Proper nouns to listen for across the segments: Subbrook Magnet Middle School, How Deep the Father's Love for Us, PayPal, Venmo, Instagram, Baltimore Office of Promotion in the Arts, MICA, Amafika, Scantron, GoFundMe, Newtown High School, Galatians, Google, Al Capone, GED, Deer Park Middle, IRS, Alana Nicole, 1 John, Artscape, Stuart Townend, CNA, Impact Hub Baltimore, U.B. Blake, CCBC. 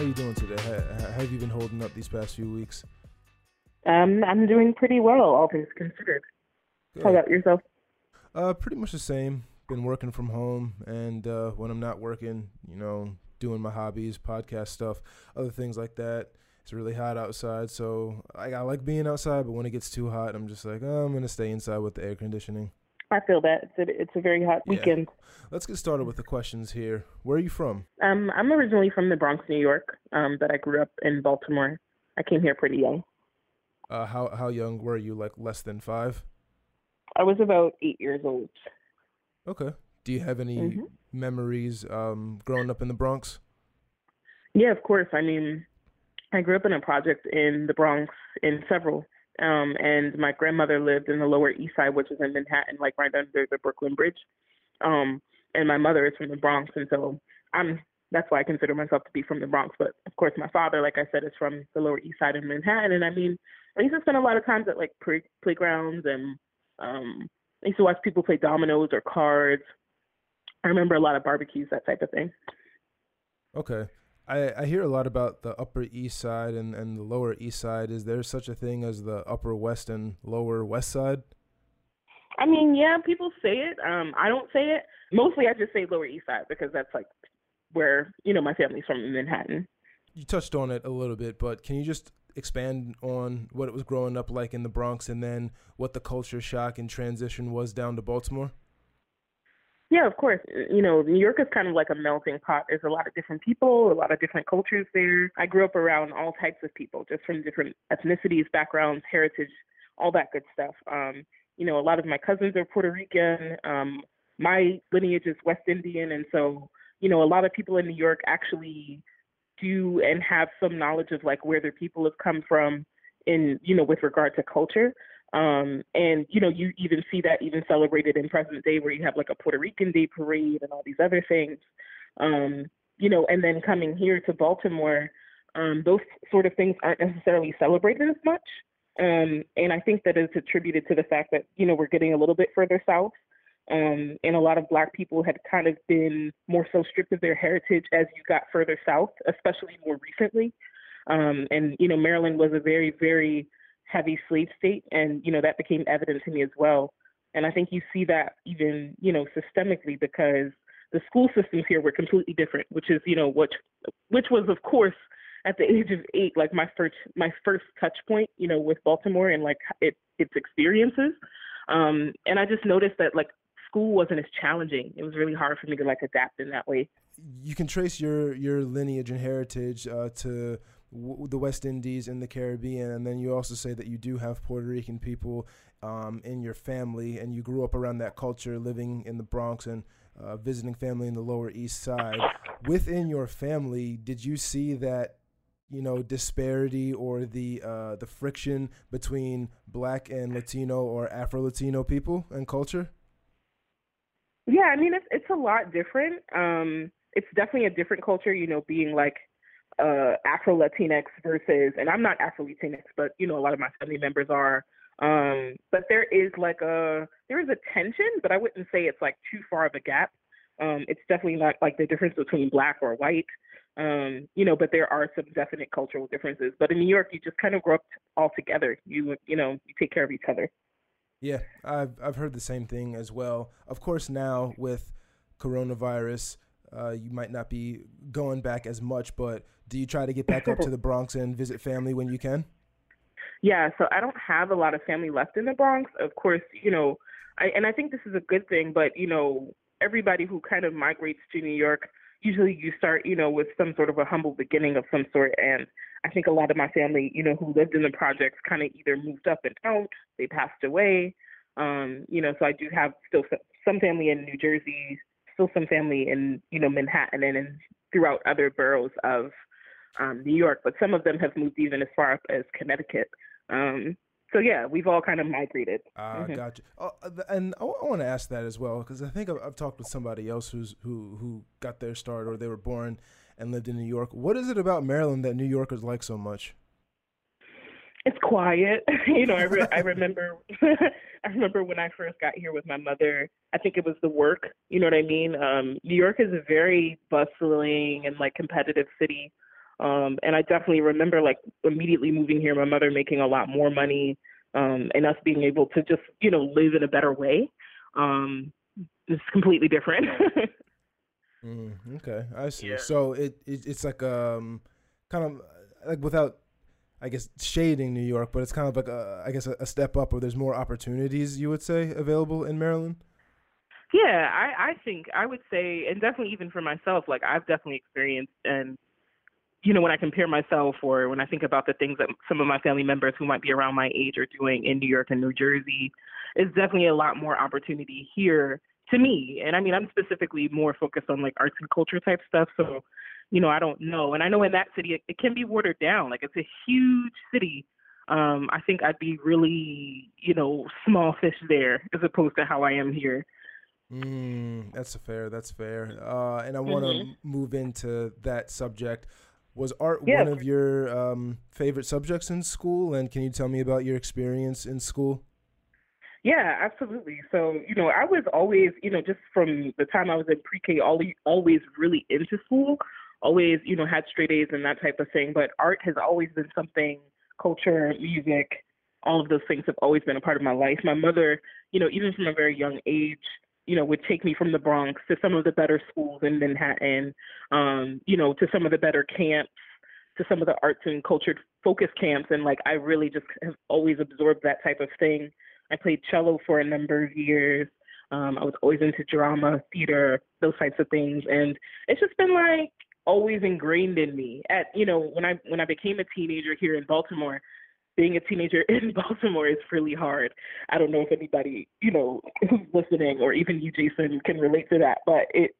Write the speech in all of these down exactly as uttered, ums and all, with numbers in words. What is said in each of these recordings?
how are you doing today? How, how have you been holding up these past few weeks? Um, I'm doing pretty well, all things considered. Good. How about yourself? Uh, pretty much the same. Been working from home, and uh, when I'm not working, you know, doing my hobbies, podcast stuff, other things like that. It's really hot outside, so I, I like being outside, but when it gets too hot, I'm just like, oh, I'm going to stay inside with the air conditioning. I feel that. It's a, it's a very hot weekend. Yeah. Let's get started with the questions here. Where are you from? Um, I'm originally from the Bronx, New York, um, but I grew up in Baltimore. I came here pretty young. Uh, how how young were you? Like less than five? I was about eight years old. Okay. Do you have any mm-hmm. memories um, growing up in the Bronx? Yeah, of course. I mean, I grew up in a project in the Bronx in several Um, and my grandmother lived in the Lower East Side, which is in Manhattan, like right under the Brooklyn Bridge. Um, and my mother is from the Bronx, and so I'm that's why I consider myself to be from the Bronx. But of course, my father, like I said, is from the Lower East Side in Manhattan. And I mean, I used to spend a lot of times at like pre- playgrounds, and um, I used to watch people play dominoes or cards. I remember a lot of barbecues, that type of thing. Okay. I, I hear a lot about the Upper East Side and, and the Lower East Side. Is there such a thing as the Upper West and Lower West Side? I mean, yeah, people say it. Um, I don't say it. Mostly I just say Lower East Side because that's like where, you know, my family's from in Manhattan. You touched on it a little bit, but can you just expand on what it was growing up like in the Bronx and then what the culture shock and transition was down to Baltimore? Yeah, of course. You know, New York is kind of like a melting pot. There's a lot of different people, a lot of different cultures there. I grew up around all types of people, just from different ethnicities, backgrounds, heritage, all that good stuff. Um, you know, a lot of my cousins are Puerto Rican. Um, my lineage is West Indian. And so, you know, a lot of people in New York actually do and have some knowledge of like where their people have come from in, you know, with regard to culture. Um, and, you know, you even see that even celebrated in present day where you have like a Puerto Rican Day parade and all these other things, um, you know, and then coming here to Baltimore, um, those sort of things aren't necessarily celebrated as much. Um, and I think that it's attributed to the fact that, you know, we're getting a little bit further south. Um, and a lot of Black people had kind of been more so stripped of their heritage as you got further south, especially more recently. Um, and, you know, Maryland was a very, very heavy slave state. And, you know, that became evident to me as well. And I think you see that even, you know, systemically, because the school systems here were completely different, which is, you know, which, which was, of course, at the age of eight, like my first, my first touch point, you know, with Baltimore and like it, its experiences. Um, and I just noticed that like school wasn't as challenging. It was really hard for me to like adapt in that way. You can trace your, your lineage and heritage uh, to the West Indies and the Caribbean, and then you also say that you do have Puerto Rican people um, in your family, and you grew up around that culture, living in the Bronx and uh, visiting family in the Lower East Side. Within your family, did you see that, you know, disparity or the uh, the friction between Black and Latino or Afro-Latino people and culture? Yeah, I mean, it's it's a lot different. Um, it's definitely a different culture, you know, being like Uh, Afro-Latinx versus, and I'm not Afro-Latinx, but, you know, a lot of my family members are. Um, but there is like a, there is a tension, but I wouldn't say it's like too far of a gap. Um, it's definitely not like the difference between Black or white, um, you know, but there are some definite cultural differences. But in New York, you just kind of grow up all together. You, you know, you take care of each other. Yeah, I've, I've heard the same thing as well. Of course, now with coronavirus, Uh, you might not be going back as much, but do you try to get back up to the Bronx and visit family when you can? Yeah, so I don't have a lot of family left in the Bronx. Of course, you know, I, and I think this is a good thing, but, you know, everybody who kind of migrates to New York, usually you start, you know, with some sort of a humble beginning of some sort. And I think a lot of my family, you know, who lived in the projects kind of either moved up and out, they passed away. Um, you know, so I do have still some family in New Jersey, still some family in, you know, Manhattan and in, throughout other boroughs of um, New York, but some of them have moved even as far up as Connecticut. Um, so, yeah, we've all kind of migrated. Ah, uh, mm-hmm. Gotcha. Oh, and I, I want to ask that as well, because I think I've, I've talked with somebody else who's who, who got their start or they were born and lived in New York. What is it about Maryland that New Yorkers like so much? It's quiet. You know, I, re- I remember I remember when I first got here with my mother, I think it was the work, you know what I mean? Um, New York is a very bustling and like competitive city. Um, and I definitely remember, like, immediately moving here, my mother making a lot more money, um, and us being able to just, you know, live in a better way. Um, it's completely different. mm, okay, I see. Yeah. So it, it it's like um kind of like, without, I guess, shading New York, but it's kind of like a, I guess a, a step up, or there's more opportunities, you would say, available in Maryland. Yeah, I, I think I would say, and definitely even for myself, like, I've definitely experienced, and, you know, when I compare myself, or when I think about the things that some of my family members who might be around my age are doing in New York and New Jersey, it's definitely a lot more opportunity here to me. And I mean, I'm specifically more focused on like arts and culture type stuff. So, you know, I don't know. And I know in that city, it, it can be watered down. Like, it's a huge city. Um, I think I'd be really, you know, small fish there as opposed to how I am here. Mm, that's fair. That's fair. Uh, and I want to mm-hmm. move into that subject. Was art yeah. one of your um, favorite subjects in school? And can you tell me about your experience in school? Yeah, absolutely. So, you know, I was always, you know, just from the time I was in pre-K, always really into school, always, you know, had straight A's and that type of thing. But art has always been something, culture, music, all of those things have always been a part of my life. My mother, you know, even from a very young age, you know, would take me from the Bronx to some of the better schools in Manhattan, um, you know, to some of the better camps, to some of the arts and culture focused camps. And like, I really just have always absorbed that type of thing. I played cello for a number of years. Um, I was always into drama, theater, those types of things. And it's just been like always ingrained in me. At, you know, when I, when I became a teenager here in Baltimore, being a teenager in Baltimore is really hard. I don't know if anybody, you know, who's listening, or even you, Jason, can relate to that, but it,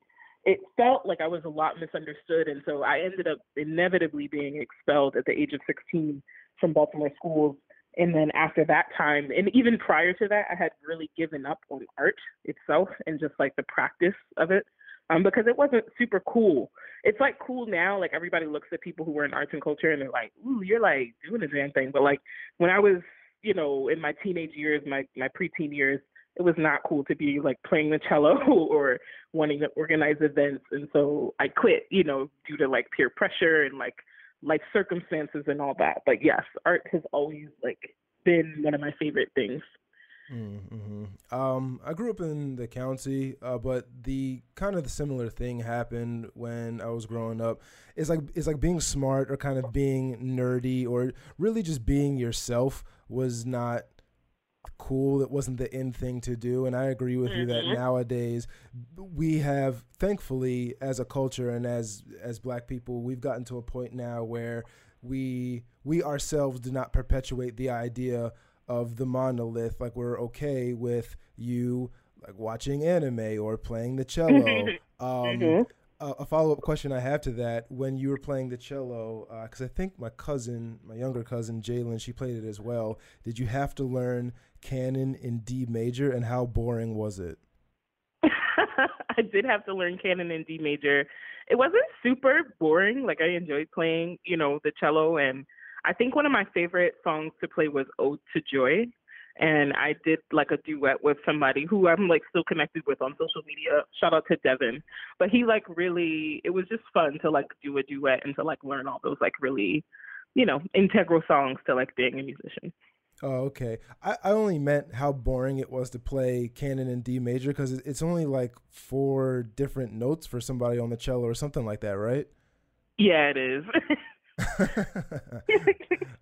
it felt like I was a lot misunderstood. And so I ended up inevitably being expelled at the age of sixteen from Baltimore schools. And then after that time, and even prior to that, I had really given up on art itself and just like the practice of it, um, because it wasn't super cool. It's like cool now, like everybody looks at people who were in arts and culture and they're like, ooh, you're like doing a damn thing. But like when I was, you know, in my teenage years, my, my preteen years, it was not cool to be like playing the cello or wanting to organize events. And so I quit, you know, due to like peer pressure and like life circumstances and all that. But yes, art has always like been one of my favorite things. Mm-hmm. Um, I grew up in the county, uh, but the kind of the similar thing happened when I was growing up. It's like, it's like being smart or kind of being nerdy or really just being yourself was not cool. It wasn't the in thing to do. And I agree with mm-hmm. you that nowadays we have, thankfully, as a culture and as as Black people, we've gotten to a point now where we we ourselves do not perpetuate the idea of the monolith. Like, we're okay with you like watching anime or playing the cello. um mm-hmm. a, a follow-up question I have to that, when you were playing the cello, because uh, I think my cousin, my younger cousin Jalen, she played it as well. Did you have to learn canon in D major, and how boring was it? I did have to learn canon in D major. It wasn't super boring. Like, I enjoyed playing, you know, the cello, and I think one of my favorite songs to play was Ode to Joy, and I did like a duet with somebody who I'm like still connected with on social media. Shout out to Devin. But he like really, it was just fun to like do a duet and to like learn all those like really, you know, integral songs to like being a musician. Oh, okay. I, I only meant how boring it was to play canon in D major, because it's only like four different notes for somebody on the cello or something like that, right? Yeah, it is.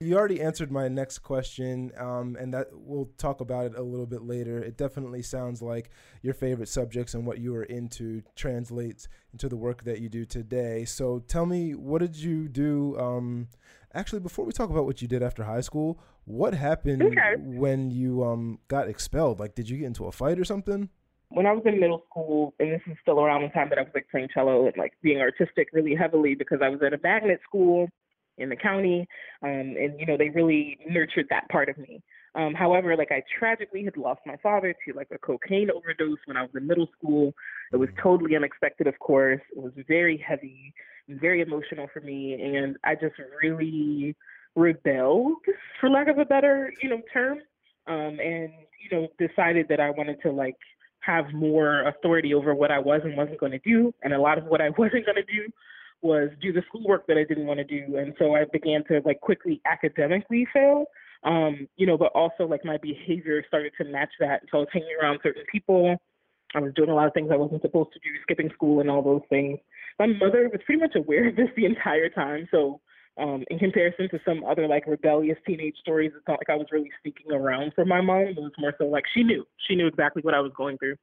You already answered my next question, um, and that we'll talk about it a little bit later. It definitely sounds like your favorite subjects and what you were into translates into the work that you do today. So tell me, what did you do? Um, actually, before we talk about what you did after high school, what happened okay. when you um, got expelled? Like, did you get into a fight or something? When I was in middle school, and this is still around the time that I was like playing cello and like being artistic really heavily, because I was at a magnet school in the county, um, and, you know, they really nurtured that part of me. Um, however, like, I tragically had lost my father to, like, a cocaine overdose when I was in middle school. It was totally unexpected, of course. It was very heavy, very emotional for me, and I just really rebelled, for lack of a better, you know, term, um, and, you know, decided that I wanted to, like, have more authority over what I was and wasn't going to do, and a lot of what I wasn't going to do was do the schoolwork that I didn't want to do. And so I began to like quickly academically fail, um, you know, but also like my behavior started to match that. So I was hanging around certain people. I was doing a lot of things I wasn't supposed to do, skipping school and all those things. My mother was pretty much aware of this the entire time. So um, in comparison to some other like rebellious teenage stories, it's not like I was really sneaking around from my mom. It was more so like she knew. She knew exactly what I was going through,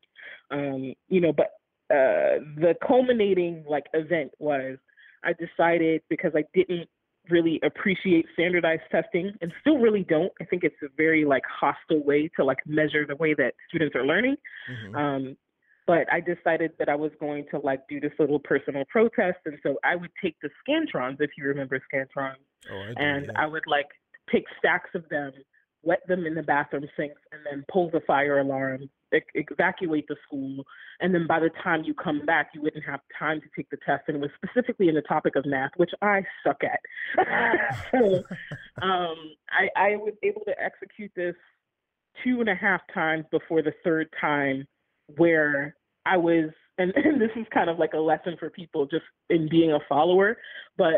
um, you know, but Uh, the culminating like event was I decided, because I didn't really appreciate standardized testing and still really don't. I think it's a very like hostile way to like measure the way that students are learning. Mm-hmm. Um, but I decided that I was going to like do this little personal protest. And so I would take the Scantrons, if you remember Scantrons, oh, I do, and yeah. I would like pick stacks of them, wet them in the bathroom sinks, and then pull the fire alarm, evacuate the school, and then by the time you come back, you wouldn't have time to take the test. And it was specifically in the topic of math, which I suck at. So um, I, I was able to execute this two and a half times before the third time, where I was, and, and this is kind of like a lesson for people just in being a follower, but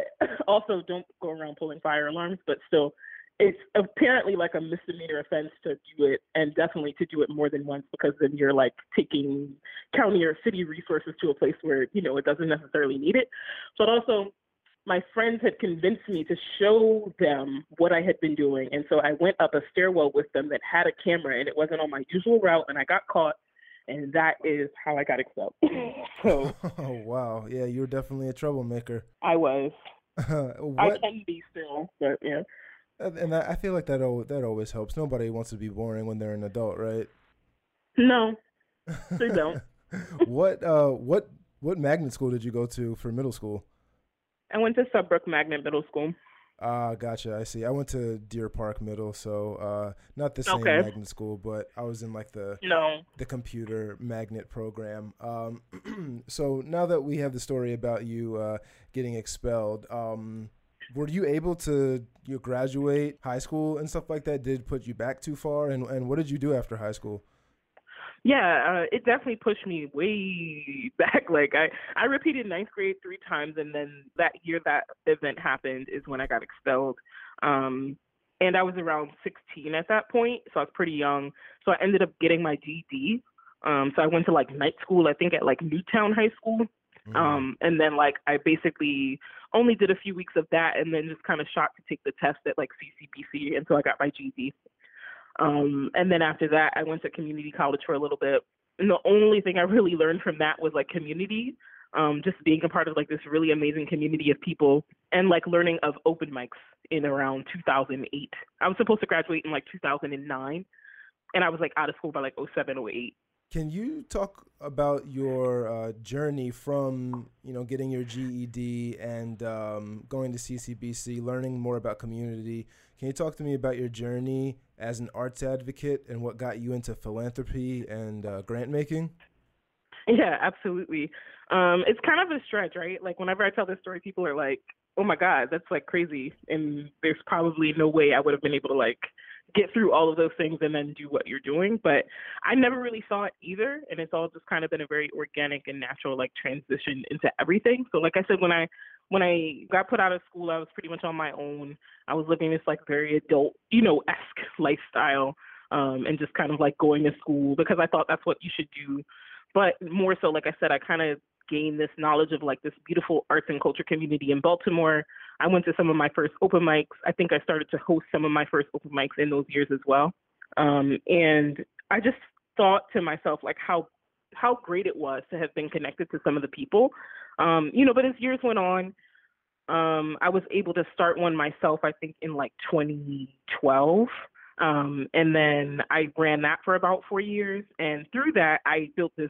also don't go around pulling fire alarms, but still, it's apparently like a misdemeanor offense to do it, and definitely to do it more than once, because then you're like taking county or city resources to a place where, you know, it doesn't necessarily need it. But also my friends had convinced me to show them what I had been doing. And so I went up a stairwell with them that had a camera, and it wasn't on my usual route, and I got caught. And that is how I got expelled. So, oh, wow. Yeah, you were definitely a troublemaker. I was. I can be still, but yeah. And I feel like that that always helps. Nobody wants to be boring when they're an adult, right? No, they don't. What uh, what what magnet school did you go to for middle school? I went to Subbrook Magnet Middle School. Ah, uh, gotcha. I see. I went to Deer Park Middle, so uh, not the same okay. magnet school, but I was in like the no. the computer magnet program. Um, so now that we have the story about you uh, getting expelled, um. Were you able to you graduate high school and stuff like that? Did it put you back too far? And, and what did you do after high school? Yeah, uh, it definitely pushed me way back. Like I, I repeated ninth grade three times. And then that year that event happened is when I got expelled. Um, and I was around sixteen at that point. So I was pretty young. So I ended up getting my G E D. Um, so I went to like night school, I think at like Newtown High School. Um, and then like, I basically only did a few weeks of that, and then just kind of shot to take the test at like C C B C until I got my G E D. Um, and then after that, I went to community college for a little bit. And the only thing I really learned from that was like community, um, just being a part of like this really amazing community of people, and like learning of open mics in around two thousand eight. I was supposed to graduate in like two thousand nine, and I was like out of school by like oh seven, oh eight. Can you talk about your uh, journey from, you know, getting your G E D and um, going to C C B C, learning more about community? Can you talk to me about your journey as an arts advocate and what got you into philanthropy and uh, grant making? Yeah, absolutely. Um, it's kind of a stretch, right? Like whenever I tell this story, people are like, oh, my God, that's like crazy. And there's probably no way I would have been able to like get through all of those things and then do what you're doing. But I never really saw it either. And it's all just kind of been a very organic and natural like transition into everything. So like I said, when I when I got put out of school, I was pretty much on my own. I was living this like very adult, you know, esque lifestyle, um, and just kind of like going to school because I thought that's what you should do. But more so, like I said, I kind of gained this knowledge of like this beautiful arts and culture community in Baltimore. I went to some of my first open mics. I think I started to host some of my first open mics in those years as well. Um, and I just thought to myself, like how, how great it was to have been connected to some of the people, um, you know, but as years went on, um, I was able to start one myself, I think in like twenty twelve. Um, and then I ran that for about four years. And through that, I built this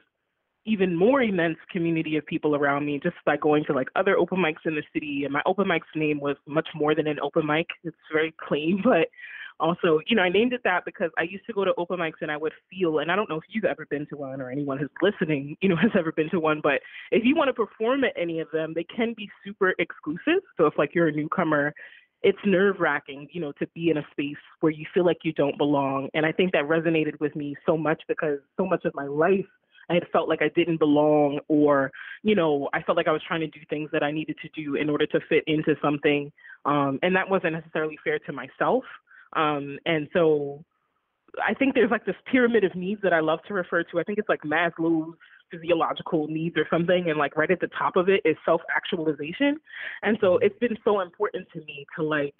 even more immense community of people around me, just by going to like other open mics in the city. And my open mic's name was much more than an open mic. It's very clean, but also, you know, I named it that because I used to go to open mics and I would feel, and I don't know if you've ever been to one or anyone who's listening, you know, has ever been to one, but if you want to perform at any of them, they can be super exclusive. So if like you're a newcomer, it's nerve-wracking, you know, to be in a space where you feel like you don't belong. And I think that resonated with me so much because so much of my life I had felt like I didn't belong, or, you know, I felt like I was trying to do things that I needed to do in order to fit into something. Um, and that wasn't necessarily fair to myself. Um, and so I think there's like this pyramid of needs that I love to refer to. I think it's like Maslow's physiological needs or something. And like right at the top of it is self-actualization. And so it's been so important to me to like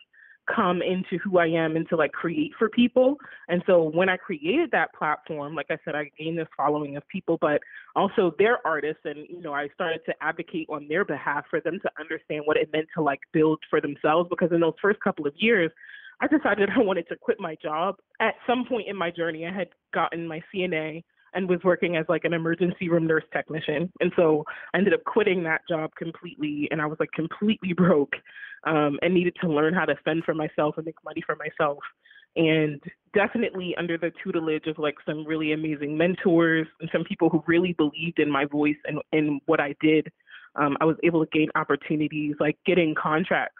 come into who I am and to like create for people. And so when I created that platform, like I said, I gained this following of people, but also they're artists. And, you know, I started to advocate on their behalf for them to understand what it meant to like build for themselves. Because in those first couple of years, I decided I wanted to quit my job. At some point in my journey, I had gotten my C N A and was working as like an emergency room nurse technician. And so I ended up quitting that job completely. And I was like completely broke um, and needed to learn how to fend for myself and make money for myself. And definitely under the tutelage of like some really amazing mentors and some people who really believed in my voice and, and what I did, um, I was able to gain opportunities like getting contracts.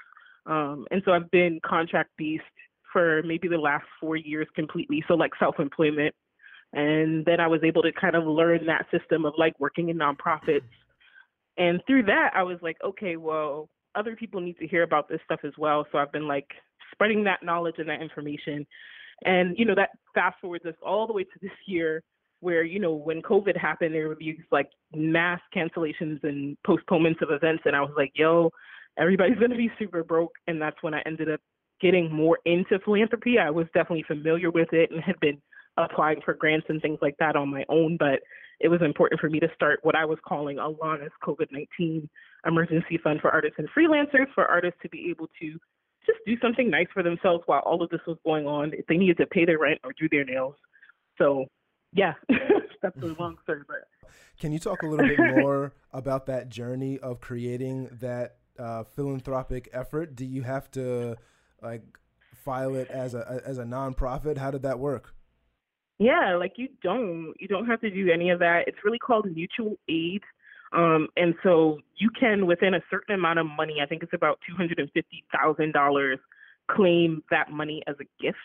Um, and so I've been contract based for maybe the last four years completely. So like self-employment. And then I was able to kind of learn that system of like working in nonprofits. And through that, I was like, okay, well, other people need to hear about this stuff as well. So I've been like spreading that knowledge and that information. And, you know, that fast forwards us all the way to this year where, you know, when COVID happened, there were these like mass cancellations and postponements of events. And I was like, yo, everybody's going to be super broke. And that's when I ended up getting more into philanthropy. I was definitely familiar with it and had been applying for grants and things like that on my own, but it was important for me to start what I was calling Alana's COVID nineteen Emergency Fund for Artists and Freelancers, for artists to be able to just do something nice for themselves while all of this was going on, if they needed to pay their rent or do their nails. So yeah, that's a long story. But can you talk a little bit more about that journey of creating that uh, philanthropic effort? Do you have to like file it as a as a nonprofit? How did that work? Yeah, like you don't, you don't have to do any of that. It's really called mutual aid. Um, and so you can, within a certain amount of money, I think it's about two hundred fifty thousand dollars, claim that money as a gift.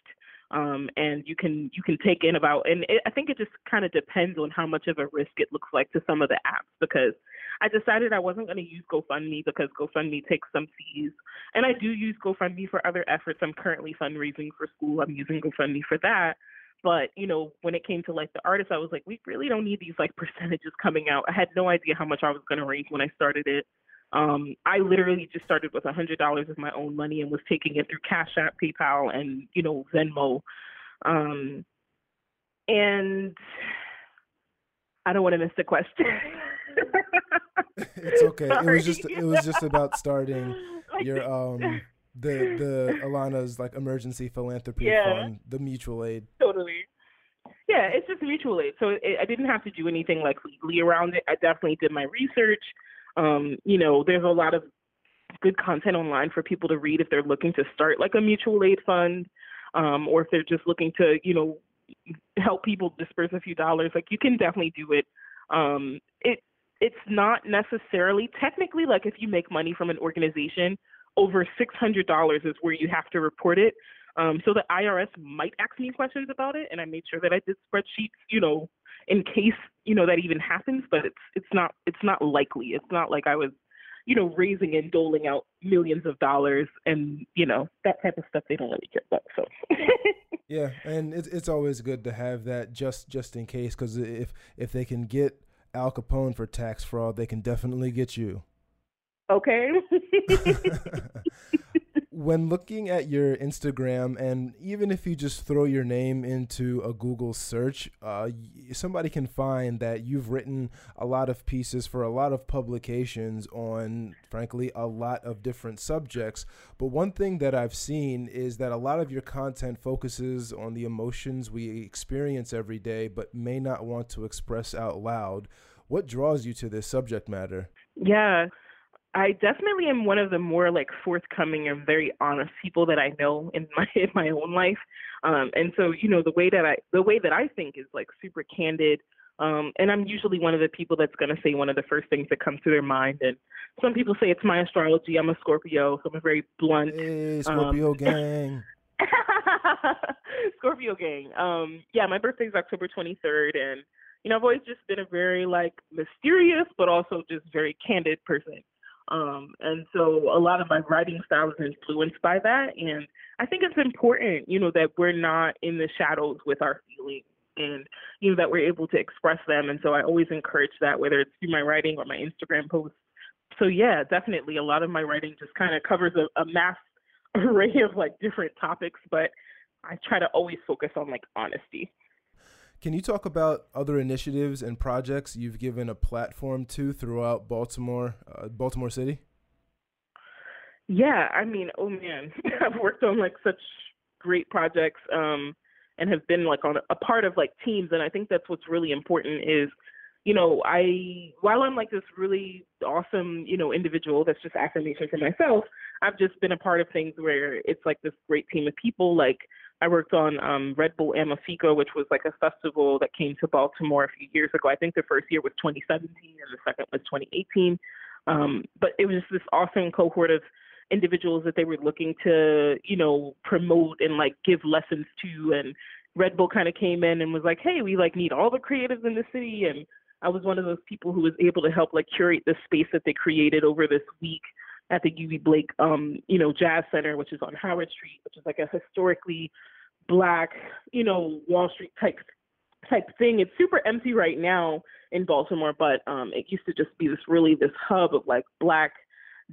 Um, and you can, you can take in about, and it, I think it just kind of depends on how much of a risk it looks like to some of the apps, because I decided I wasn't going to use GoFundMe because GoFundMe takes some fees, and I do use GoFundMe for other efforts. I'm currently fundraising for school. I'm using GoFundMe for that. But, you know, when it came to like the artists, I was like, we really don't need these like percentages coming out. I had no idea how much I was going to raise when I started it. Um, I literally just started with one hundred dollars of my own money and was taking it through Cash App, PayPal, and, you know, Venmo. Um, and I don't want to miss the question. It's okay. Sorry. It was just it was just about starting like your um the the Alana's like emergency philanthropy yeah. fund, the mutual aid. Totally. Yeah, it's just mutual aid. So it, I didn't have to do anything like legally around it. I definitely did my research. Um, you know, there's a lot of good content online for people to read if they're looking to start like a mutual aid fund, um, or if they're just looking to, you know, help people disperse a few dollars. Like you can definitely do it. Um, it it's not necessarily technically like if you make money from an organization, over six hundred dollars is where you have to report it. Um, so the I R S might ask me questions about it, and I made sure that I did spreadsheets, you know, in case, you know, that even happens. But it's it's not it's not likely. It's not like I was, you know, raising and doling out millions of dollars and, you know, that type of stuff they don't really care about. So yeah, and it's it's always good to have that just just in case, because if if they can get Al Capone for tax fraud, they can definitely get you. Okay. When looking at your Instagram, and even if you just throw your name into a Google search, uh, somebody can find that you've written a lot of pieces for a lot of publications on, frankly, a lot of different subjects. But one thing that I've seen is that a lot of your content focuses on the emotions we experience every day, but may not want to express out loud. What draws you to this subject matter? Yeah. I definitely am one of the more like forthcoming and very honest people that I know in my in my own life, um, and so you know the way that I the way that I think is like super candid, um, and I'm usually one of the people that's going to say one of the first things that comes to their mind. And some people say it's my astrology. I'm a Scorpio, so I'm a very blunt. Hey, Scorpio um, gang. Scorpio gang. Um, yeah, my birthday is October twenty-third, and you know, I've always just been a very like mysterious, but also just very candid person. Um, and so a lot of my writing style is influenced by that. And I think it's important, you know, that we're not in the shadows with our feelings and, you know, that we're able to express them. And so I always encourage that, whether it's through my writing or my Instagram posts. So, yeah, definitely a lot of my writing just kind of covers a, a mass array of like different topics, but I try to always focus on like honesty. Can you talk about other initiatives and projects you've given a platform to throughout Baltimore, uh, Baltimore City? Yeah, I mean, oh man, I've worked on like such great projects um, and have been like on a part of like teams. And I think that's what's really important is, you know, I, while I'm like this really awesome, you know, individual that's just affirmation for myself, I've just been a part of things where it's like this great team of people. Like I worked on um, Red Bull Amafika, which was like a festival that came to Baltimore a few years ago. I think the first year was twenty seventeen and the second was twenty eighteen. Um, but it was this awesome cohort of individuals that they were looking to, you know, promote and like give lessons to. And Red Bull kind of came in and was like, hey, we like need all the creatives in the city. And I was one of those people who was able to help like curate the space that they created over this week at the U B Blake, um, you know, Jazz Center, which is on Howard Street, which is like a historically Black, you know, Wall Street type type thing. It's super empty right now in Baltimore, but um, it used to just be this really this hub of like Black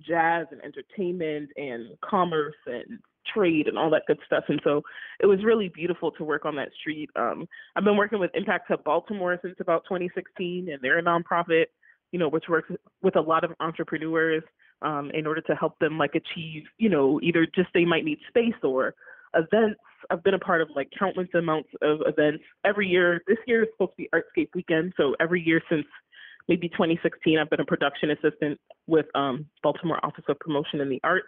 jazz and entertainment and commerce and trade and all that good stuff. And so it was really beautiful to work on that street. Um, I've been working with Impact Hub Baltimore since about twenty sixteen, and they're a nonprofit, you know, which works with a lot of entrepreneurs um, in order to help them like achieve, you know, either just they might need space or events. I've been a part of like countless amounts of events every year. This year is supposed to be Artscape Weekend. So every year since maybe twenty sixteen, I've been a production assistant with um, Baltimore Office of Promotion in the Arts.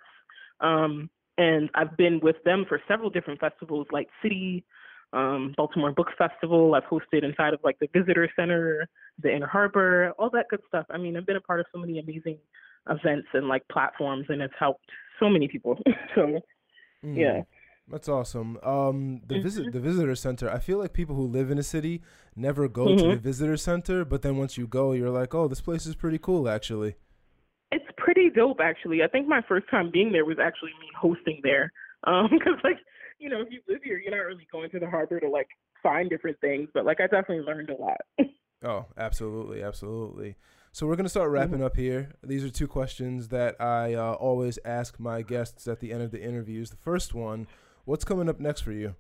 Um, and I've been with them for several different festivals like City, um, Baltimore Book Festival. I've hosted inside of like the Visitor Center, the Inner Harbor, all that good stuff. I mean, I've been a part of so many amazing events and like platforms, and it's helped so many people. So, mm. yeah. That's awesome. Um, the mm-hmm. visit the visitor center. I feel like people who live in a city never go mm-hmm. to the visitor center, but then once you go, you're like, oh, this place is pretty cool, actually. It's pretty dope, actually. I think my first time being there was actually me hosting there, because um, like, you know, if you live here, you're not really going to the harbor to like find different things. But like, I definitely learned a lot. Oh, absolutely, absolutely. So we're going to start wrapping mm-hmm. up here. These are two questions that I uh, always ask my guests at the end of the interviews. The first one. What's coming up next for you?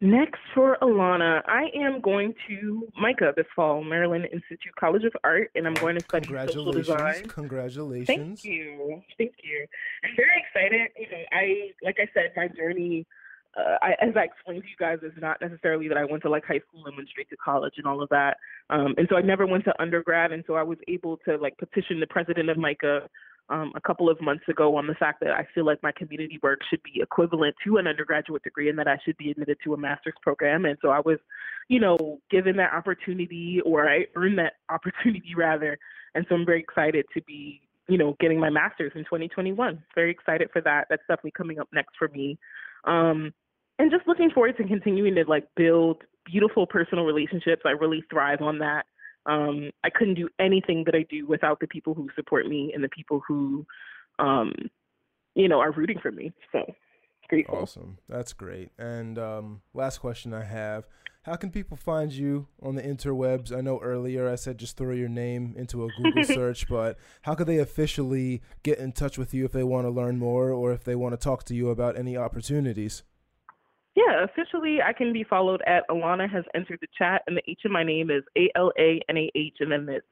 Next for Alana, I am going to MICA this fall, Maryland Institute College of Art, and I'm going to study social design. Congratulations. Thank you. Thank you. I'm very excited. You know, I, like I said, my journey, uh, I, as I explained to you guys, is not necessarily that I went to like high school and went straight to college and all of that. Um, and so I never went to undergrad. And so I was able to like petition the president of MICA Um, a couple of months ago on the fact that I feel like my community work should be equivalent to an undergraduate degree and that I should be admitted to a master's program. And so I was, you know, given that opportunity, or I earned that opportunity rather. And so I'm very excited to be, you know, getting my master's in twenty twenty-one. Very excited for that. That's definitely coming up next for me. Um, and just looking forward to continuing to like build beautiful personal relationships. I really thrive on that. Um, I couldn't do anything that I do without the people who support me and the people who, um, you know, are rooting for me. So, grateful. Awesome. That's great. And um, last question I have, how can people find you on the interwebs? I know earlier I said just throw your name into a Google search, but how could they officially get in touch with you if they want to learn more or if they want to talk to you about any opportunities? Yeah, officially, I can be followed at Alana Has Entered the Chat, and the H in my name is A L A N A H, and then this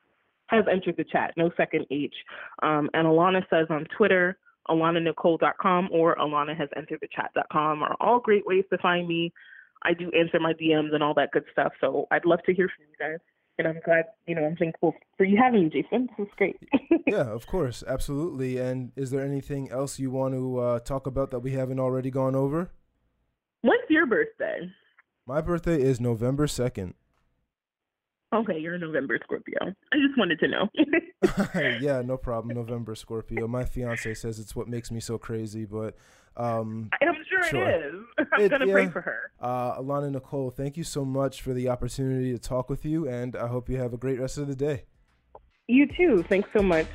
Has Entered the Chat, no second H. Um, and Alana Says on Twitter, alana nicole dot com or alana has entered the chat dot com are all great ways to find me. I do answer my D Ms and all that good stuff, so I'd love to hear from you guys. And I'm glad, you know, I'm thankful for you having me, Jason. This is great. Yeah, of course, absolutely. And is there anything else you want to uh, talk about that we haven't already gone over? When's your birthday? My birthday is November second. Okay, you're a November Scorpio. I just wanted to know. Yeah, no problem. November Scorpio. My fiance says it's what makes me so crazy, but um, I'm sure, sure it is. I'm it, gonna yeah. pray for her. Uh, Alana Nicole, thank you so much for the opportunity to talk with you, and I hope you have a great rest of the day. You too. Thanks so much.